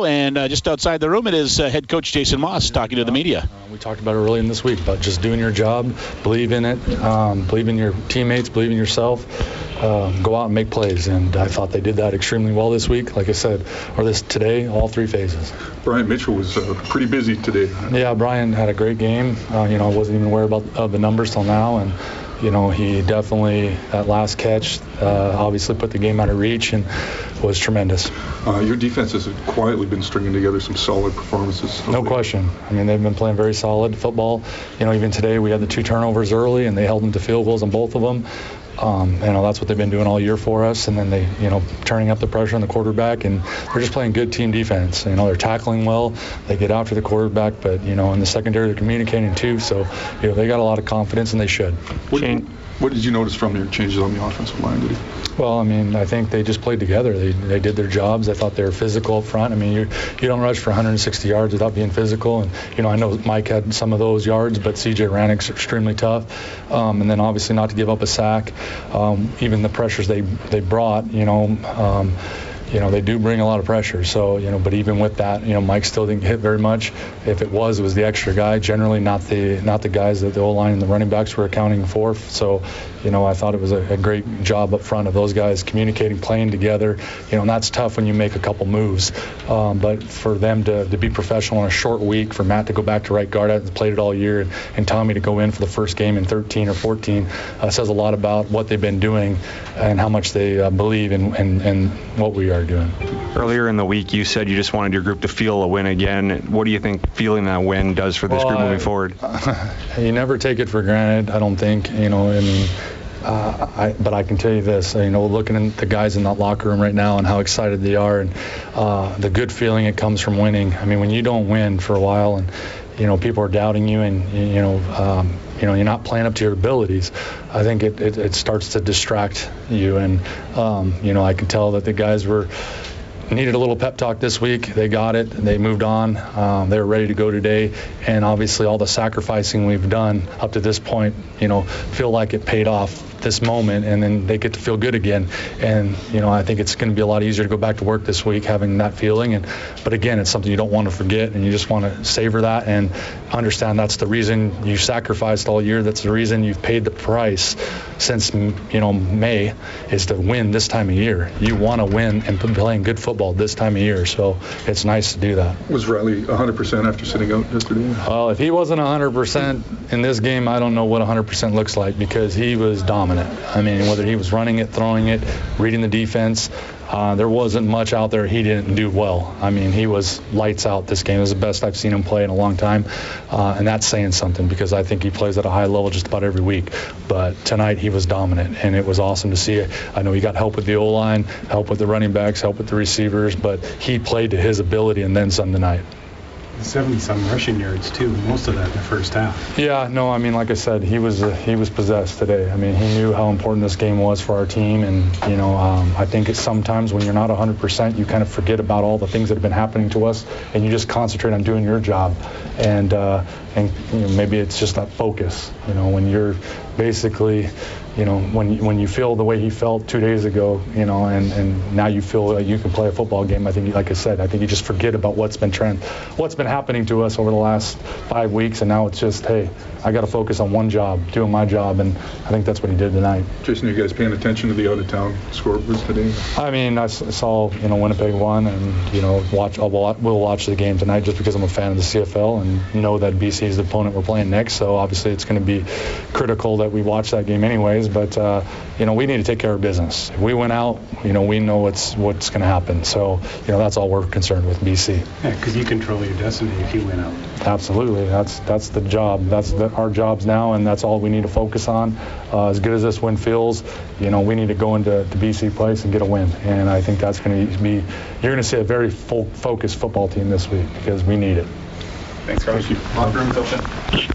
And just outside the room, it is head coach Jason Moss talking to the media. We talked about it earlier in this week, but just doing your job, believe in it, believe in your teammates, believe in yourself, go out and make plays. And I thought they did that extremely well this week, like I said, or this today, all three phases. Brian Mitchell was pretty busy today. Yeah, Brian had a great game. I wasn't even aware of the numbers till now. And he definitely, that last catch, obviously put the game out of reach and was tremendous. Your defense has quietly been stringing together some solid performances. No question. I mean, they've been playing very solid football. Even today we had the two turnovers early and they held them to field goals on both of them. That's what they've been doing all year for us. And then they, turning up the pressure on the quarterback, and they're just playing good team defense. They're tackling well. They get after the quarterback, but, in the secondary they're communicating too. So, they got a lot of confidence, and they should. What did you notice from your changes on the offensive line, did you? Well, I think they just played together. They did their jobs. I thought they were physical up front. You don't rush for 160 yards without being physical. And, I know Mike had some of those yards, but CJ Rannick's extremely tough. And then obviously not to give up a sack. Even the pressures they brought, they do bring a lot of pressure. So, but even with that, Mike still didn't hit very much. If it was the extra guy, generally not the guys that the O-line and the running backs were accounting for. So, I thought it was a great job up front of those guys communicating, playing together. And that's tough when you make a couple moves. But for them to be professional in a short week, for Matt to go back to right guard, I played it all year, and Tommy to go in for the first game in 13 or 14, says a lot about what they've been doing and how much they believe in what we are doing. Earlier in the week, you said you just wanted your group to feel a win again. What do you think feeling that win does for this group moving forward? You never take it for granted, I don't think. But I can tell you this, looking at the guys in that locker room right now and how excited they are, and the good feeling it comes from winning. When you don't win for a while and people are doubting you, and you're not playing up to your abilities, I think it starts to distract you. And I could tell that the guys needed a little pep talk this week. They got it. They moved on. They were ready to go today. And obviously all the sacrificing we've done up to this point, feel like it paid off this moment, and then they get to feel good again. And, I think it's going to be a lot easier to go back to work this week having that feeling. But again, it's something you don't want to forget, and you just want to savor that and understand that's the reason you sacrificed all year. That's the reason you've paid the price since, May, is to win this time of year. You want to win and playing good football this time of year, so it's nice to do that. Was Riley 100% after sitting out yesterday? Well, if he wasn't 100% in this game, I don't know what 100% looks like, because he was dominant. Whether he was running it, throwing it, reading the defense, there wasn't much out there he didn't do well. He was lights out this game. It was the best I've seen him play in a long time, and that's saying something, because I think he plays at a high level just about every week. But tonight he was dominant, and it was awesome to see it. I know he got help with the O-line, help with the running backs, help with the receivers, but he played to his ability and then some tonight. 70-some rushing yards too, most of that in the first half. Yeah, no, like I said, he was possessed today. He knew how important this game was for our team, and I think it's sometimes when you're not 100%, you kind of forget about all the things that have been happening to us, and you just concentrate on doing your job, and maybe it's just that focus. When you're basically, when you feel the way he felt 2 days ago, and now you feel like you can play a football game. I think, like I said, you just forget about what's been happening to us over the last 5 weeks, and now it's just, hey, I got to focus on one job, doing my job, and I think that's what he did tonight. Jason, are you guys paying attention to the out-of-town scoreboards today? I saw Winnipeg won, and we'll watch the game tonight just because I'm a fan of the CFL and know that BC is the opponent we're playing next, so obviously it's going to be critical that we watch that game anyways. But we need to take care of business. If we went out, we know what's going to happen. So that's all we're concerned with, BC. Yeah, because you control your destiny if you went out. Absolutely, that's the job. That's our jobs now, and that's all we need to focus on. As good as this win feels, we need to go into the BC place and get a win. And I think that's going to be. You're going to see a very full focused football team this week, because we need it. Thanks, Carlos. Locker room's open.